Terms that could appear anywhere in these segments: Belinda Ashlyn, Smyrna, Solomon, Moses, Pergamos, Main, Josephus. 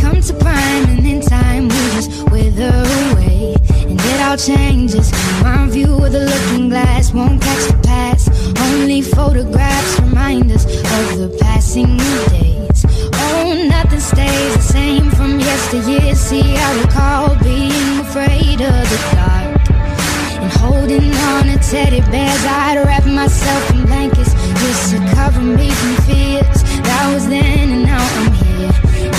come to prime, and in time we just wither away, and it all changes. My view of the looking glass won't catch the past. Only photographs remind us of the passing days. Oh, nothing stays the same from yesteryear. See, I recall being afraid of the dark and holding on to teddy bears. I'd wrap myself in blankets just to cover me from fears that was then, and now I'm here.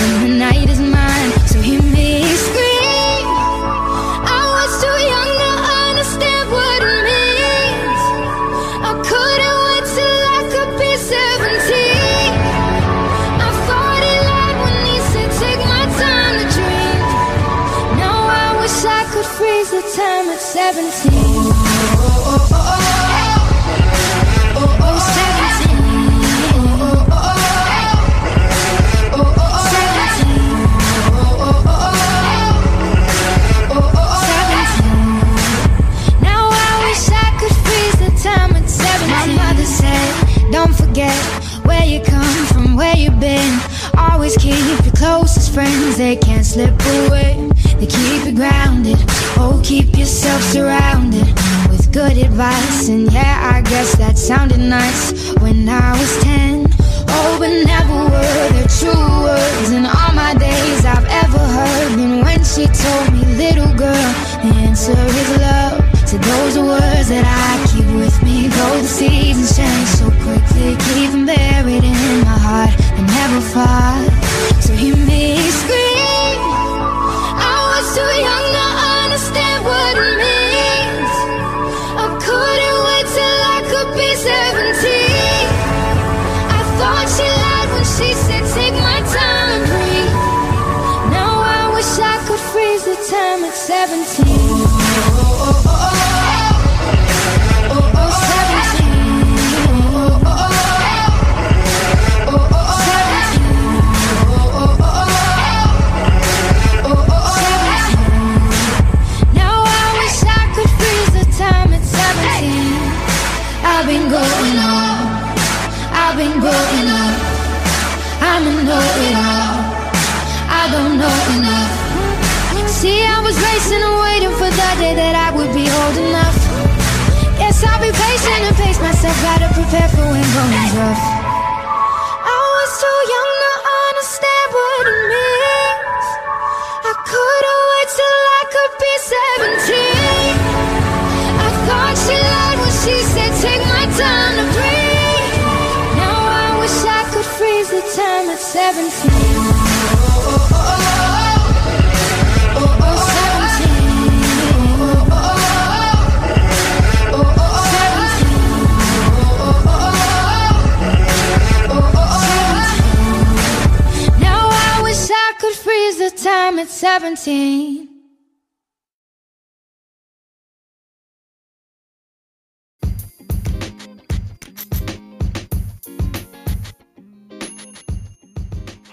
And the night is mine, so hear me scream. I was too young to understand what it means. I couldn't wait till I could be 17. I thought he lied when he said take my time to dream. Now I wish I could freeze the time at 17. Oh, oh, oh, oh. Don't forget where you come from, where you've been. Always keep your closest friends, they can't slip away. They keep you grounded, oh, keep yourself surrounded with good advice. And yeah, I guess that sounded nice when I was 10. Oh, but never were there true words in all my days I've ever heard. And when she told me, little girl, the answer is love. So those are words that I keep with me. Though the seasons change so quickly, keep them buried in my heart and never far. So hear me scream. I was too young to understand what it means. I couldn't wait till I could be 17. I thought she lied when she said take my time and breathe. Now I wish I could freeze the time at 17.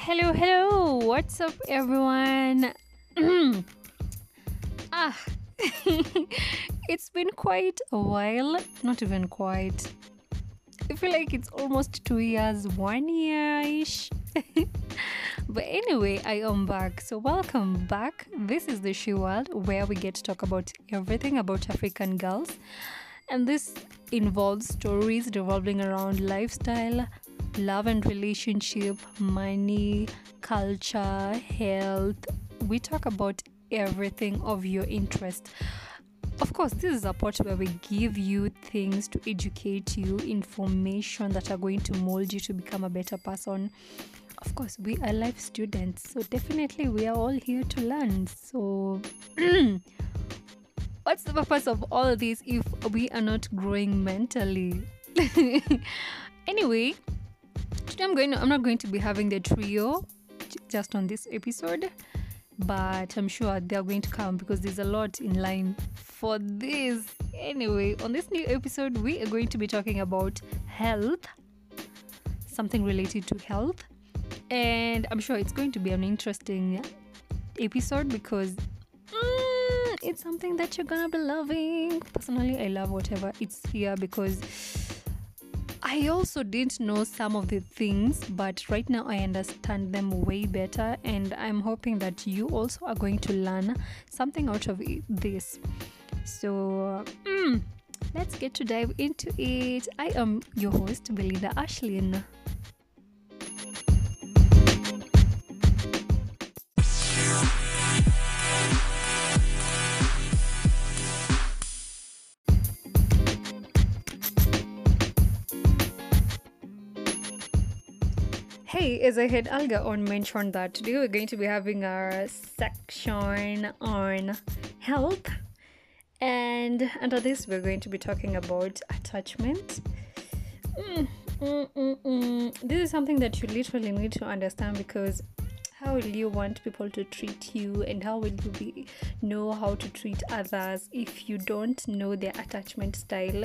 Hello, what's up everyone? It's been quite a while. Not even quite, I feel like it's almost 2 years, 1 year-ish. But anyway, I am back, so welcome back. This is the She World, where we get to talk about everything about African girls, and this involves stories revolving around lifestyle, love and relationship, money, culture, health. We talk about everything of your interest. Of course, this is a part where we give you things to educate you, information that are going to mold you to become a better person. Of course, we are life students, so definitely we are all here to learn. So what's the purpose of all this if we are not growing mentally? Anyway, today I'm not going to be having the trio just on this episode, but I'm sure they're going to come because there's a lot in line for this. Anyway, on this new episode, we are going to be talking about health, something related to health, and I'm sure it's going to be an interesting episode because it's something that you're gonna be loving. Personally, I love whatever it's here because I also didn't know some of the things, but right now I understand them way better, and I'm hoping that you also are going to learn something out of this. So let's get to dive into it. I am your host, Belinda Ashlyn. Hey, as I had earlier on mentioned that today we're going to be having our section on health, and under this we're going to be talking about attachment. This is something that you literally need to understand, because how will you want people to treat you, and how will you know how to treat others if you don't know their attachment style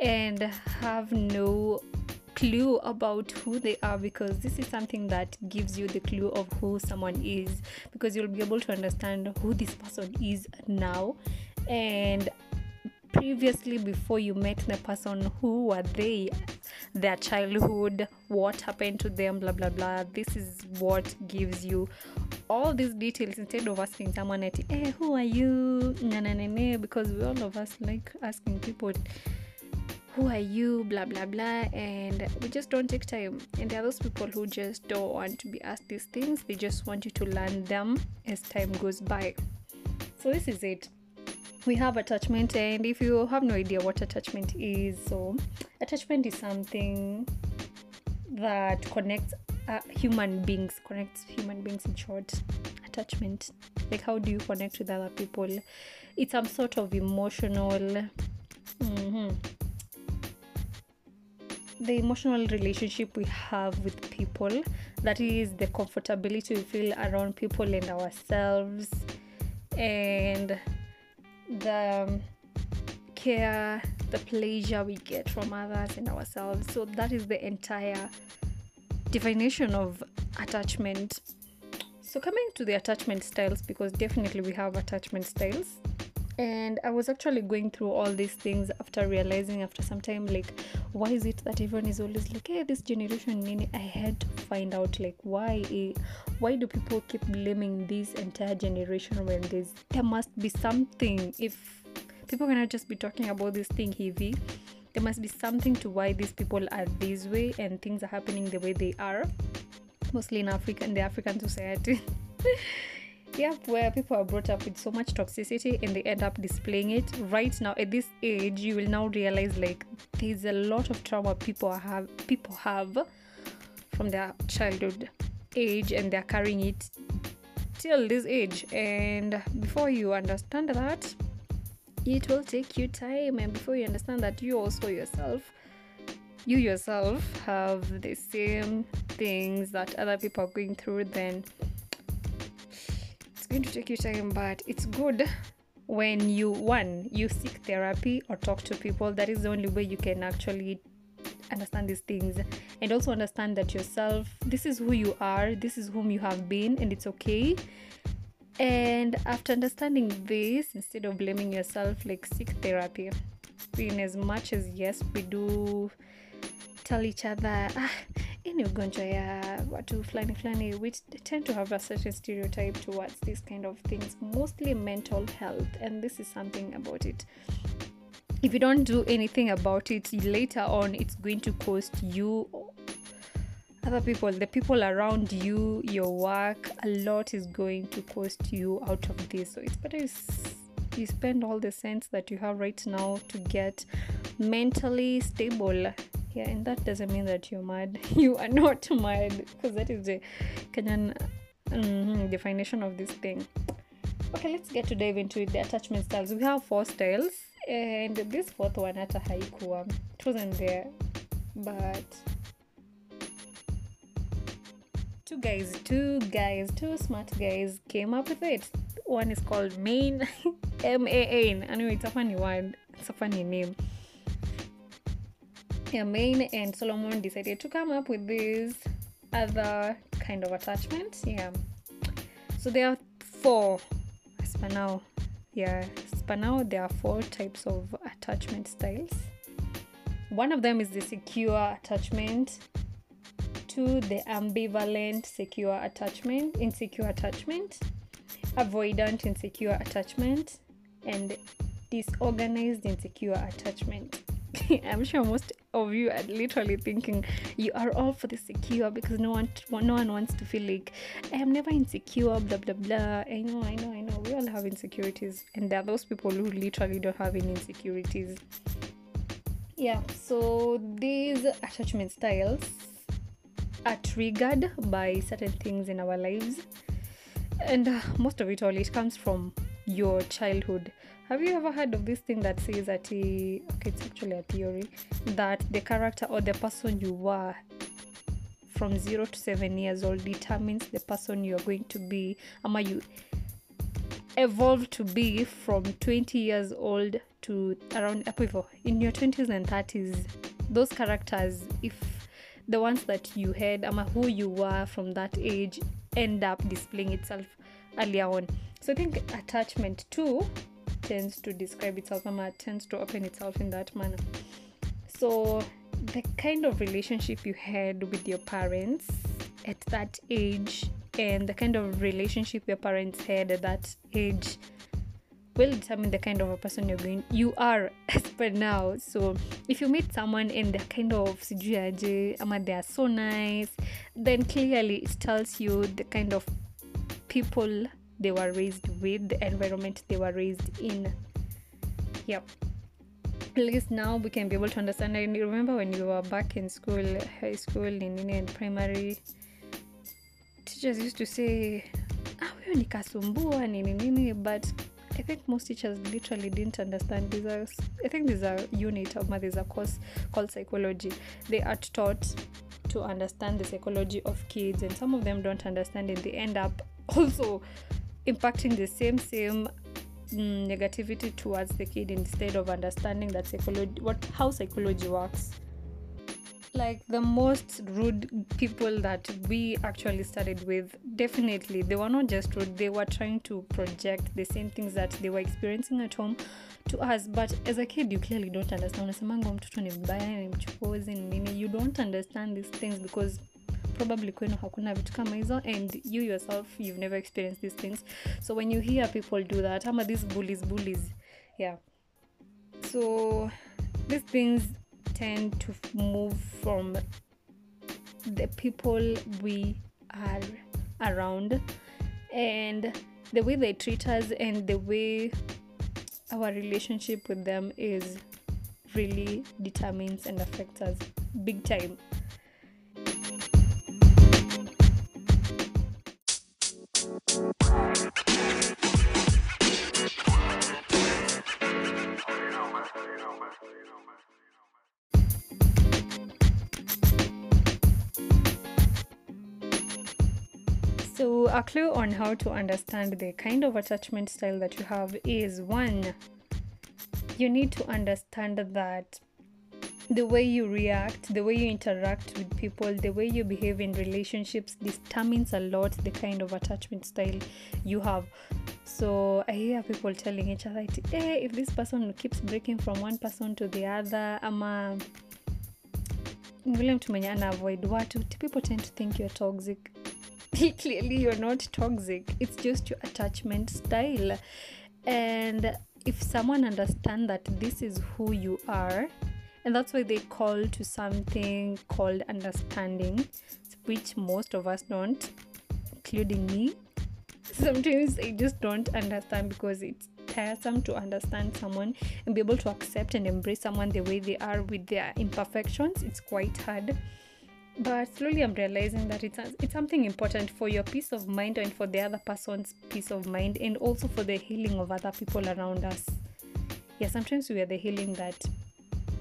and have no clue about who they are? Because this is something that gives you the clue of who someone is, because you'll be able to understand who this person is now, and previously, before you met the person, who were they, their childhood, what happened to them, blah blah blah. This is what gives you all these details, instead of asking someone at, hey, who are you, because we all of us like asking people, who are you, blah blah blah, and we just don't take time. And there are those people who just don't want to be asked these things, they just want you to learn them as time goes by. So this is it. We have attachment, and if you have no idea what attachment is, so attachment is something that connects human beings, in short. Attachment, like, how do you connect with other people? It's some sort of emotional the emotional relationship we have with people, that is the comfortability we feel around people and ourselves, and the care, the pleasure we get from others and ourselves. So that is the entire definition of attachment. So coming to the attachment styles, because definitely we have attachment styles. And I was actually going through all these things after realizing, after some time, like, why is it that everyone is always like, hey, this generation, nini? I had to find out, like, why do people keep blaming this entire generation, when there must be something. If people cannot just be talking about this thing heavy, there must be something to why these people are this way and things are happening the way they are, mostly in Africa, in the African society. Yep, where people are brought up with so much toxicity and they end up displaying it. Right now, at this age, you will now realize, like, there's a lot of trauma people have from their childhood age, and they're carrying it till this age. And before you understand that, it will take you time, and before you understand that you also yourself have the same things that other people are going through, then to take your time. But it's good when you seek therapy or talk to people. That is the only way you can actually understand these things, and also understand that yourself, this is who you are, this is whom you have been, and it's okay. And after understanding this, instead of blaming yourself, like, seek therapy. In as much as, yes, we do tell each other, in ugonjwa ya watu flani flani, we tend to have a certain stereotype towards these kind of things, mostly mental health. And this is something about it. If you don't do anything about it, later on it's going to cost you, other people, the people around you, your work. A lot is going to cost you out of this. So it's better you spend all the sense that you have right now to get mentally stable. Yeah, and that doesn't mean that you're mad. You are not mad, because that is the Kenyan definition of this thing. Okay, let's get to dive into it. The attachment styles. We have 4 styles, and this 4th one, hata haikuwa. It wasn't there, but two smart guys came up with it. One is called Main, M-A-N. Anyway, it's a funny word. It's a funny name. Main and Solomon decided to come up with this other kind of attachment. Yeah, so there are 4 as per now. There are 4 types of attachment styles. One of them is the secure attachment. Two, the ambivalent secure attachment, insecure attachment, avoidant insecure attachment, and disorganized insecure attachment. I'm sure most of you are literally thinking you are all for the secure because no one wants to feel like I am never insecure, blah blah blah. I know. We all have insecurities, and there are those people who literally don't have any insecurities. Yeah, so these attachment styles are triggered by certain things in our lives, and most of it all, it comes from your childhood. Have you ever heard of this thing that says that it's actually a theory that the character or the person you were from 0 to 7 years old determines the person you are going to be, you evolve to be from 20 years old to around in your 20s and 30s? Those characters, if the ones that you had, who you were from that age, end up displaying itself earlier on. So I think attachment 2 tends to describe itself, tends to open itself in that manner. So the kind of relationship you had with your parents at that age and the kind of relationship your parents had at that age will determine the kind of a person you are as per now. So if you meet someone and they're kind of they are so nice, then clearly it tells you the kind of people they were raised with, the environment they were raised in. Yep. At least now we can be able to understand. And you remember when you were back in school, high school, in primary, teachers used to say, but I think most teachers literally didn't understand. There's a unit of math, there's a course called psychology. They are taught to understand the psychology of kids, and some of them don't understand, and they end up also impacting the same negativity towards the kid instead of understanding that how psychology works. Like the most rude people that we actually started with, definitely they were not just rude, they were trying to project the same things that they were experiencing at home to us. But as a kid, you clearly don't understand. You don't understand these things because probably kwenu hakuna vitu kama hizo, and you yourself, you've never experienced these things. So when you hear people do that, these bullies, yeah. So these things tend to move from the people we are around and the way they treat us, and the way our relationship with them is really determines and affects us big time. So a clue on how to understand the kind of attachment style that you have is, 1, you need to understand that the way you react, the way you interact with people, the way you behave in relationships determines a lot the kind of attachment style you have. So I hear people telling each other, hey, if this person keeps breaking from one person to the other, people tend to think you're toxic. Clearly you're not toxic, it's just your attachment style. And if someone understands that this is who you are, and that's why they call to something called understanding, which most of us don't, including me. Sometimes I just don't understand because it's tiresome to understand someone and be able to accept and embrace someone the way they are with their imperfections. It's quite hard. But slowly I'm realizing that it's something important for your peace of mind and for the other person's peace of mind, and also for the healing of other people around us. Yeah, sometimes we are the healing that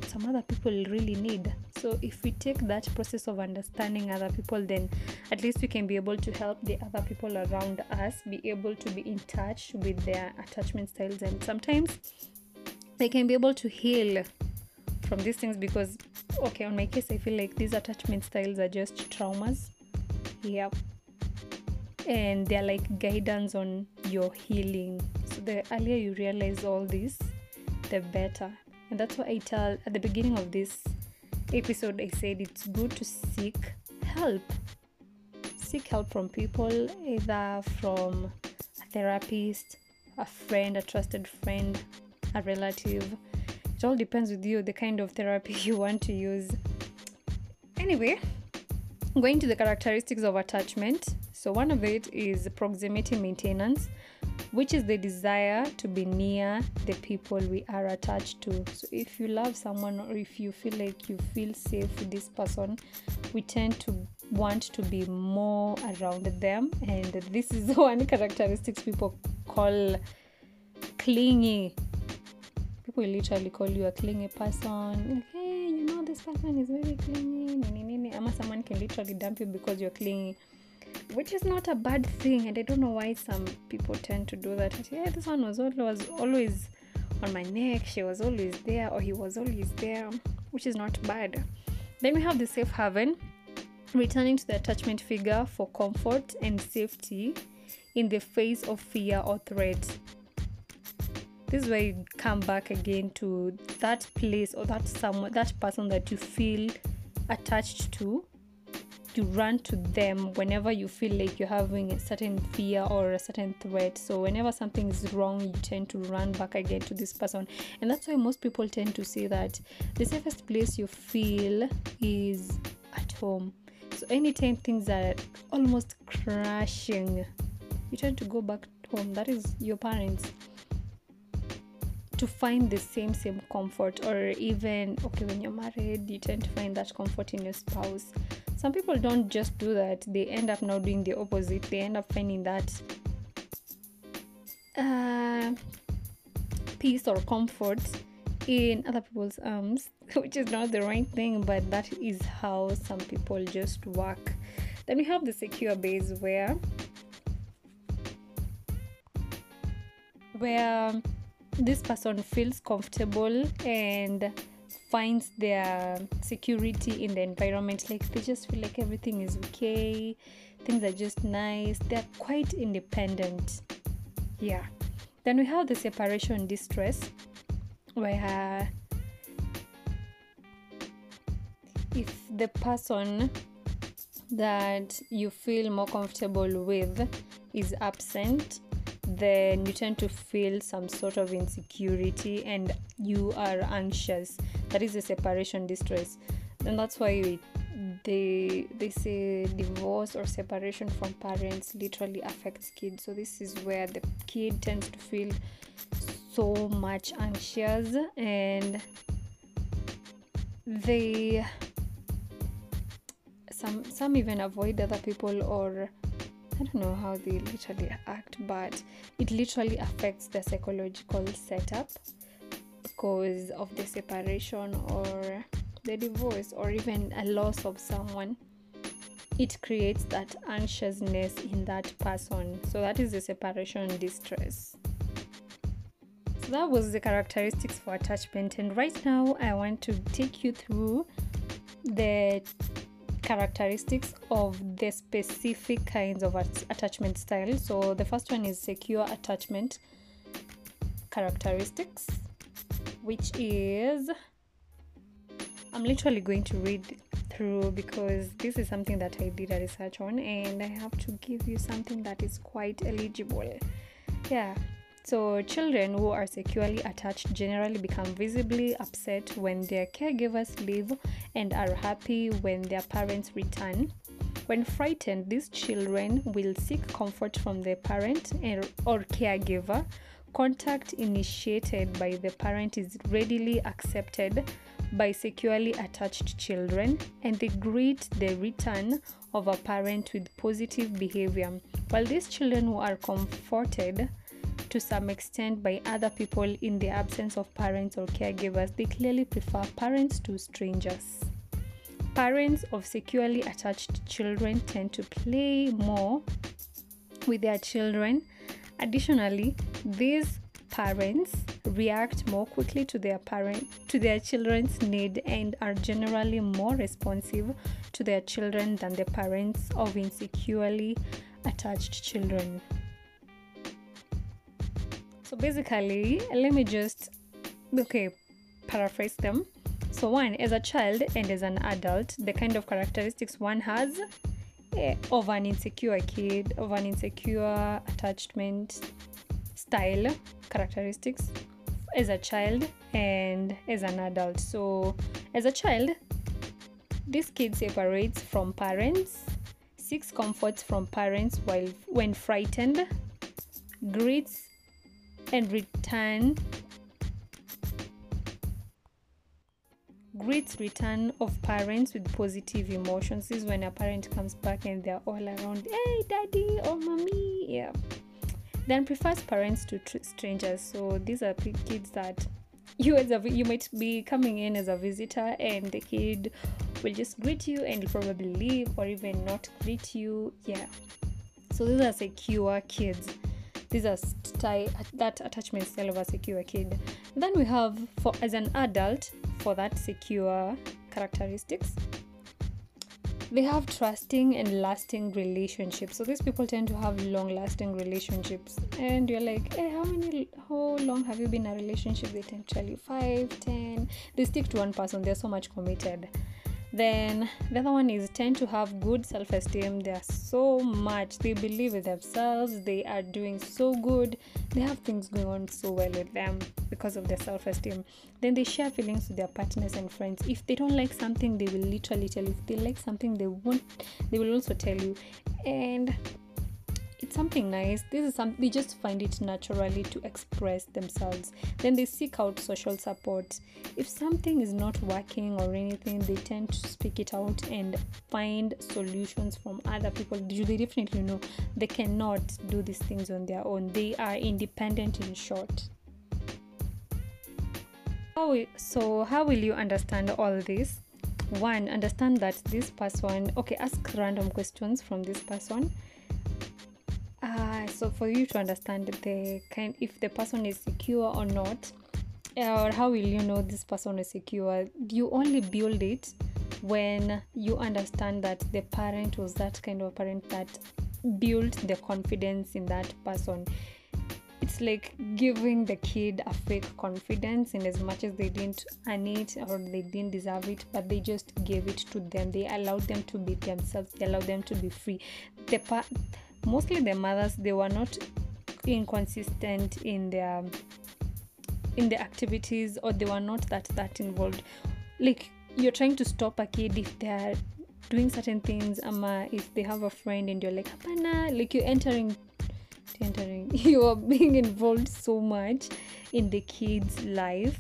some other people really need. So if we take that process of understanding other people, then at least we can be able to help the other people around us be able to be in touch with their attachment styles, and sometimes they can be able to heal from these things. Because on my case, I feel like these attachment styles are just traumas, and they're like guidance on your healing. So the earlier you realize all this, the better. And that's why I tell at the beginning of this episode, I said it's good to seek help. Seek help from people, either from a therapist, a friend, a trusted friend, a relative. It all depends with you, the kind of therapy you want to use. Anyway, going to the characteristics of attachment. So one of it is proximity maintenance, which is the desire to be near the people we are attached to. So if you love someone, or if you feel like you feel safe with this person, we tend to want to be more around them. And this is one characteristic people call clingy. People literally call you a clingy person. Hey, you know, this person is very clingy. Someone can literally dump you because you're clingy, which is not a bad thing, and I don't know why some people tend to do that. Yeah, this one was always on my neck, she was always there, or he was always there, which is not bad. Then we have the safe haven, returning to the attachment figure for comfort and safety in the face of fear or threat. This is where you come back again to that place or that someone, that person that you feel attached to. You run to them whenever you feel like you're having a certain fear or a certain threat. So whenever something is wrong, you tend to run back again to this person. And that's why most people tend to say that the safest place you feel is at home. So anytime things are almost crashing, you tend to go back home. That is your parents. To find the same comfort, or even, okay, when you're married, you tend to find that comfort in your spouse. Some people don't just do that. They end up now doing the opposite. They end up finding that peace or comfort in other people's arms, which is not the right thing, but that is how some people just work. Then we have the secure base, where this person feels comfortable and finds their security in the environment. Like, they just feel like everything is okay, things are just nice, they're quite independent. Yeah. Then we have the separation distress, where if the person that you feel more comfortable with is absent, then you tend to feel some sort of insecurity and you are anxious. That is the separation distress. And that's why they say divorce or separation from parents literally affects kids. So this is where the kid tends to feel so much anxious, and they some even avoid other people, or I don't know how they literally act, but it literally affects the psychological setup because of the separation or the divorce or even a loss of someone. It creates that anxiousness in that person. So that is the separation distress. So that was the characteristics for attachment, and right now I want to take you through the characteristics of the specific kinds of attachment style. So the first one is secure attachment characteristics, which is, I'm literally going to read through because this is something that I did a research on, and I have to give you something that is quite eligible. Yeah. So children who are securely attached generally become visibly upset when their caregivers leave and are happy when their parents return. When frightened, these children will seek comfort from their parent or caregiver. Contact initiated by the parent is readily accepted by securely attached children, and they greet the return of a parent with positive behavior. While these children who are comforted to some extent by other people in the absence of parents or caregivers, they clearly prefer parents to strangers. Parents of securely attached children tend to play more with their children. Additionally, these parents react more quickly to their children's need and are generally more responsive to their children than the parents of insecurely attached children. So basically, let me just paraphrase them. So one as a child and as an adult, the kind of characteristics one has of an insecure kid, of an insecure attachment style characteristics as a child and as an adult. So as a child, this kid separates from parents, seeks comforts from parents when frightened, greets and return of parents with positive emotions. This is when a parent comes back and they're all around, hey daddy, oh mommy, yeah. Then prefers parents to strangers. So these are kids that you might be coming in as a visitor and the kid will just greet you and probably leave or even not greet you. Yeah, so these are secure kids. These are that attachment style of a secure kid. Then we have, for as an adult, for that secure characteristics, they have trusting and lasting relationships. So these people tend to have long-lasting relationships, and you're like, hey, how long have you been in a relationship? They tend to tell you 5, 10. They stick to one person. They're so much committed. Then the other one is tend to have good self-esteem. They are so much, they believe in themselves, they are doing so good, they have things going on so well with them because of their self-esteem. Then they share feelings with their partners and friends. If they don't like something, they will literally tell you. If they like something, they will also tell you, and it's something nice. This is something they just find it naturally to express themselves. Then they seek out social support. If something is not working or anything, they tend to speak it out and find solutions from other people. They definitely know they cannot do these things on their own. They are independent, in short. So how will you understand all this? One, understand that this person, okay, ask random questions from this person. So for you to understand if the person is secure or not, or how will you know this person is secure? You only build it when you understand that the parent was that kind of parent that built the confidence in that person. It's like giving the kid a fake confidence, and as much as they didn't earn it or they didn't deserve it, but they just gave it to them. They allowed them to be themselves. They allowed them to be free. Mostly the mothers, they were not inconsistent in their activities, or they were not that involved. Like, you're trying to stop a kid if they are doing certain things, if they have a friend, and you're like, hapana, like you are being involved so much in the kid's life,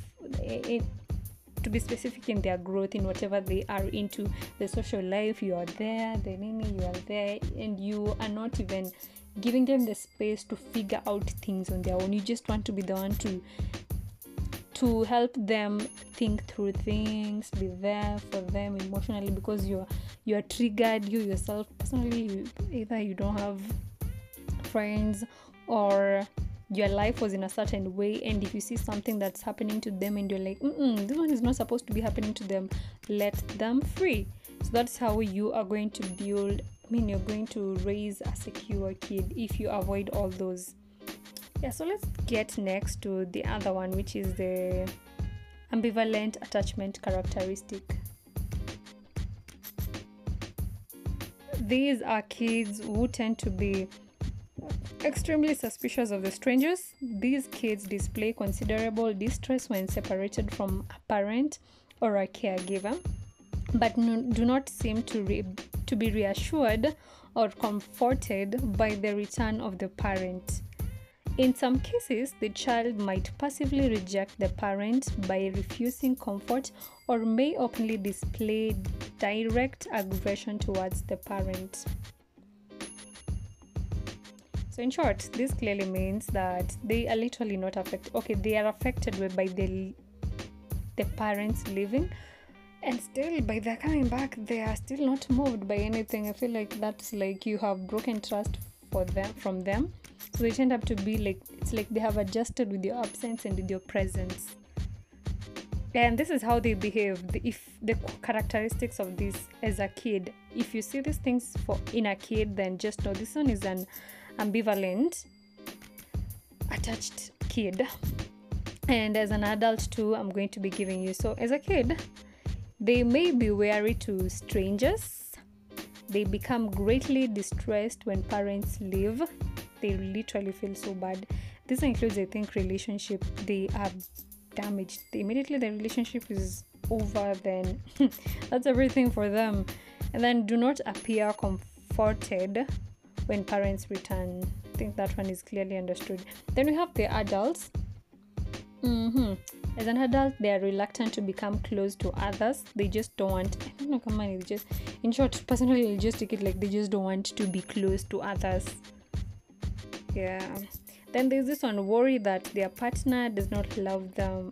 to be specific, in their growth, in whatever they are into, the social life, you are there, the nini, you are there, and you are not even giving them the space to figure out things on their own. You just want to be the one to help them think through things, be there for them emotionally, because you are triggered. You yourself personally, either you don't have friends, or your life was in a certain way, and if you see something that's happening to them and you're like, this one is not supposed to be happening to them, let them free. So that's how you are going to you're going to raise a secure kid if you avoid all those. Yeah, so let's get next to the other one, which is the ambivalent attachment characteristic. These are kids who tend to be extremely suspicious of the strangers. These kids display considerable distress when separated from a parent or a caregiver, but do not seem to be reassured or comforted by the return of the parent. In some cases, the child might passively reject the parent by refusing comfort, or may openly display direct aggression towards the parent. So in short, this clearly means that they are literally not affected. Okay, they are affected by the parents leaving, and still by their coming back, they are still not moved by anything. I feel like that's like you have broken trust from them. So they tend up to be like, it's like they have adjusted with your absence and with your presence. And this is how they behave. If the characteristics of this as a kid, if you see these things in a kid, then just know this one is an ambivalent attached kid. and as an adult too I'm going to be giving you. So as a kid, they may be wary to strangers. They become greatly distressed when parents leave. They literally feel so bad. This includes, I think, relationship. They are damaged. Immediately the relationship is over, then that's everything for them. And then do not appear comforted when parents return. I think that one is clearly understood. Then we have the adults. As an adult, they are reluctant to become close to others. They just don't want, I don't know, come on, it's just, in short, personally, I just take it like they just don't want to be close to others. Yeah. Then there's this one, worry that their partner does not love them.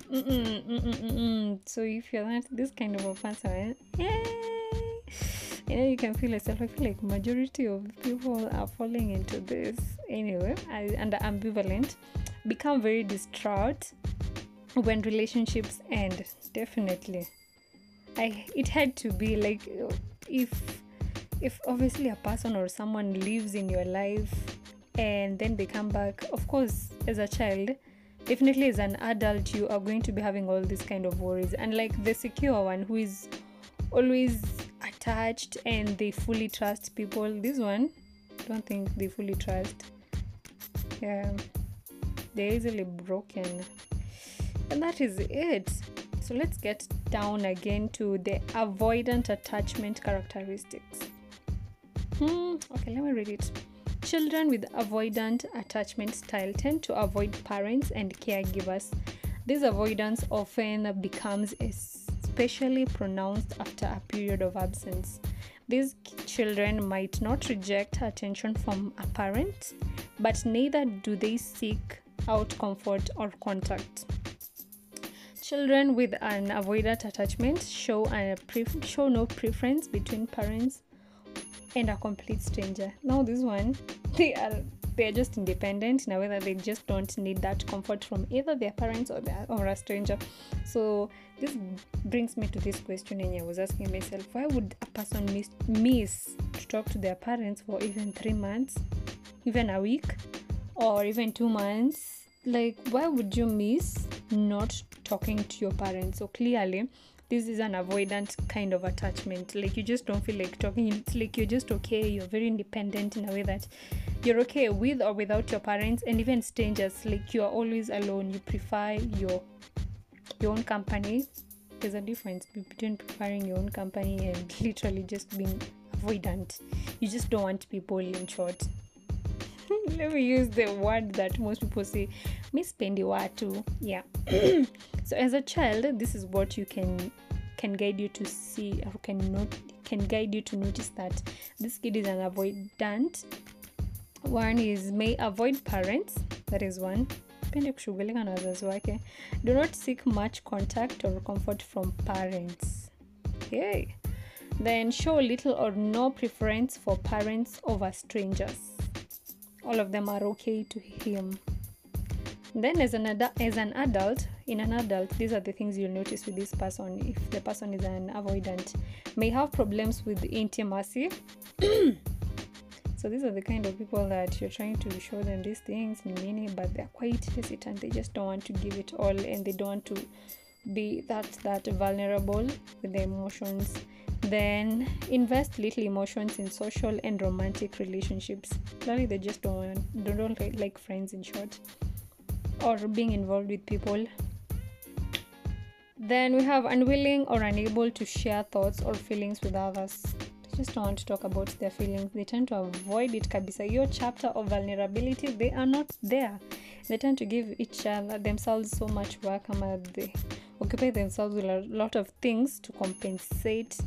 So if you're not this kind of a person, you know, you can feel yourself. I feel like majority of people are falling into this. Anyway, under ambivalent, become very distraught when relationships end. Definitely, it had to be like, if obviously a person or someone lives in your life and then they come back, of course, as a child, definitely as an adult, you are going to be having all these kind of worries. And like the secure one who is always attached and they fully trust people, this one, don't think they fully trust. Yeah, they're easily broken. And that is it. So let's get down again to the avoidant attachment characteristics. Okay, let me read it. Children with avoidant attachment style tend to avoid parents and caregivers. This avoidance often becomes especially pronounced after a period of absence. These children might not reject attention from a parent, but neither do they seek out comfort or contact. Children with an avoidant attachment show no preference between parents and a complete stranger. Now this one, they are just independent in a way that they just don't need that comfort from either their parents or a stranger. So this brings me to this question, and I was asking myself, why would a person miss to talk to their parents for even 3 months, even a week, or even 2 months? Like, why would you miss not talking to your parents? So clearly this is an avoidant kind of attachment. Like, you just don't feel like talking. It's like you're just okay. You're very independent in a way that you're okay with or without your parents and even strangers. Like, you're always alone. You prefer your own company. There's a difference between preferring your own company and literally just being avoidant. You just don't want people, in short. Let me use the word that most people say, mispendi watu. Yeah. So as a child, this is what you can guide you to see, or can guide you to notice that this kid is an avoidant. One is may avoid parents. That is one. Do not seek much contact or comfort from parents. Yay. Then show little or no preference for parents over strangers. All of them are okay to him. Then as an adult, in an adult, these are the things you'll notice with this person if the person is an avoidant. May have problems with intimacy. So these are the kind of people that you're trying to show them these things, but they're quite hesitant. They just don't want to give it all, and they don't want to be that vulnerable with their emotions. Then invest little emotions in social and romantic relationships. Clearly they just don't like friends, in short, or being involved with people. Then we have unwilling or unable to share thoughts or feelings with others. They just don't want to talk about their feelings. They tend to avoid it kabisa. Your chapter of vulnerability, they are not there. They tend to give each other themselves so much work, and they occupy themselves with a lot of things to compensate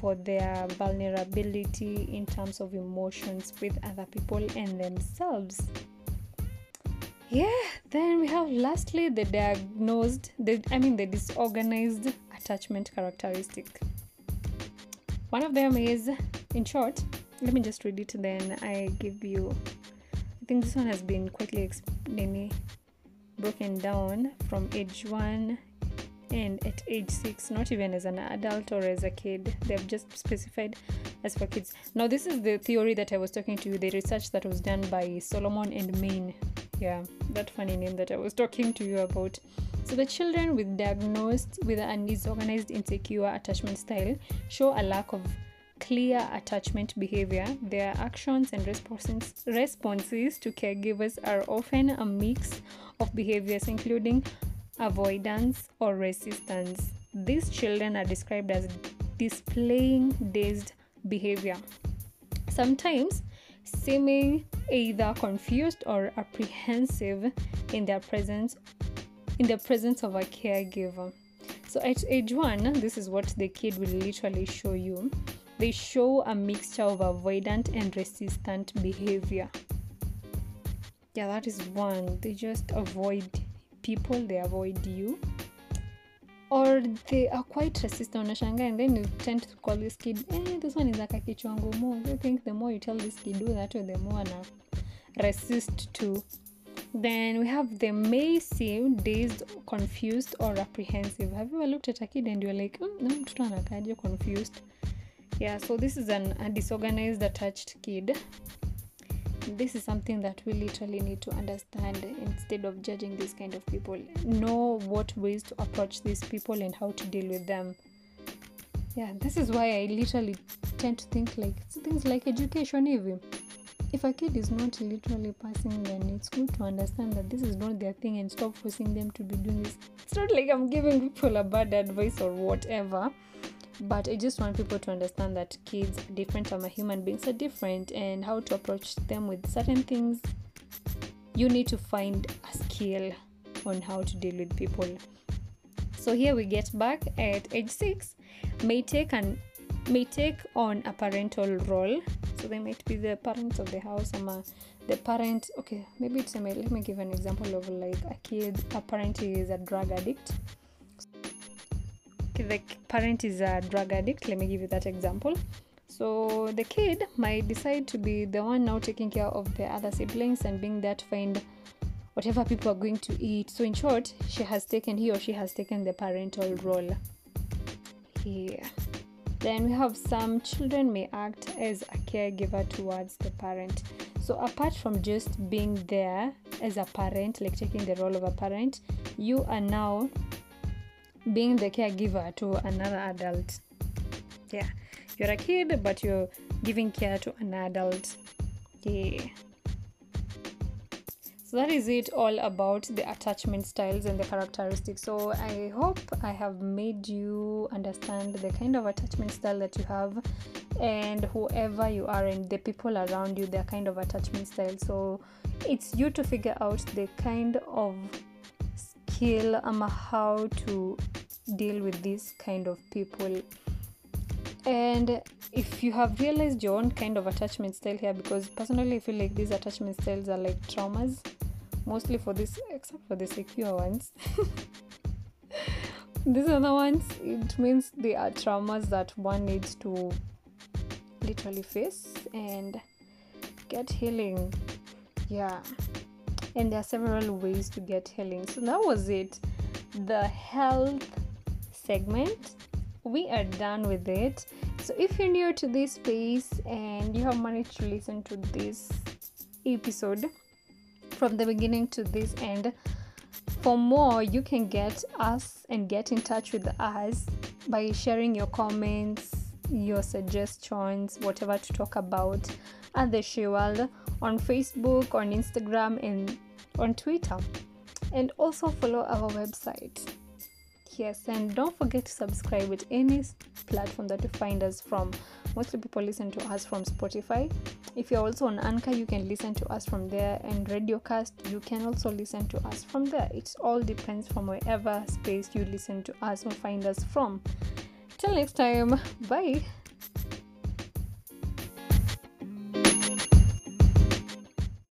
for their vulnerability in terms of emotions with other people and themselves. Yeah. Then we have lastly the disorganized attachment characteristic. One of them is, in short, let me just read it, then I give you, I think this one has been quickly broken down from age 1 and at age 6, not even as an adult or as a kid. They've just specified as for kids. Now, this is the theory that I was talking to you, the research that was done by Solomon and Main. Yeah, that funny name that I was talking to you about. So the children with diagnosed with an disorganized, insecure attachment style show a lack of clear attachment behavior. Their actions and responses to caregivers are often a mix of behaviors, including avoidance or resistance. These children are described as displaying dazed behavior, sometimes seeming either confused or apprehensive in the presence of a caregiver. So at age 1, this is what the kid will literally show you. They show a mixture of avoidant and resistant behavior. Yeah, that is one. They just avoid people, they avoid you, or they are quite resistant. And then you tend to call this kid, this one is like a kichwangu more. You think the more you tell this kid do that, or the more resist to. Then we have they may seem dazed, confused, or apprehensive. Have you ever looked at a kid and you're like, you're confused? Yeah, so this is a disorganized attached kid. This is something that we literally need to understand instead of judging these kind of people. Know what ways to approach these people and how to deal with them. Yeah, this is why I literally tend to think like things like education. Even if a kid is not literally passing, then it's good to understand that this is not their thing and stop forcing them to be doing this. It's not like I'm giving people a bad advice or whatever, but I just want people to understand that kids are different, and human beings are different, and how to approach them with certain things. You need to find a skill on how to deal with people. So here we get back at age 6, may take on a parental role. So they might be the parents of the house, the parent. Okay, maybe let me give an example of like a kid. A parent is a drug addict. The parent is a drug addict, let me give you that example. So the kid might decide to be the one now taking care of the other siblings and being there to find whatever people are going to eat. So in short, he or she has taken the parental role here. Yeah. Then we have some children may act as a caregiver towards the parent. So apart from just being there as a parent, like taking the role of a parent, you are now being the caregiver to another adult. Yeah, you're a kid, but you're giving care to an adult. Yeah. So that is it all about the attachment styles and the characteristics. So I hope I have made you understand the kind of attachment style that you have, and whoever you are and the people around you, their kind of attachment style. So it's you to figure out the kind of skill how to deal with these kind of people. And if you have realized your own kind of attachment style here, because personally I feel like these attachment styles are like traumas, mostly for this, except for the secure ones. These other ones, it means they are traumas that one needs to literally face and get healing. Yeah, and there are several ways to get healing. So that was it, the health segment. We are done with it. So if you're new to this space and you have managed to listen to this episode from the beginning to this end, for more, you can get us and get in touch with us by sharing your comments, your suggestions, whatever to talk about at the She World on Facebook, on Instagram, and on Twitter. And also follow our website. Yes, and don't forget to subscribe with any platform that you find us from. Mostly people listen to us from Spotify. If you're also on Anchor, you can listen to us from there, and Radiocast, you can also listen to us from there. It all depends from wherever space you listen to us or find us from. Till next time, bye.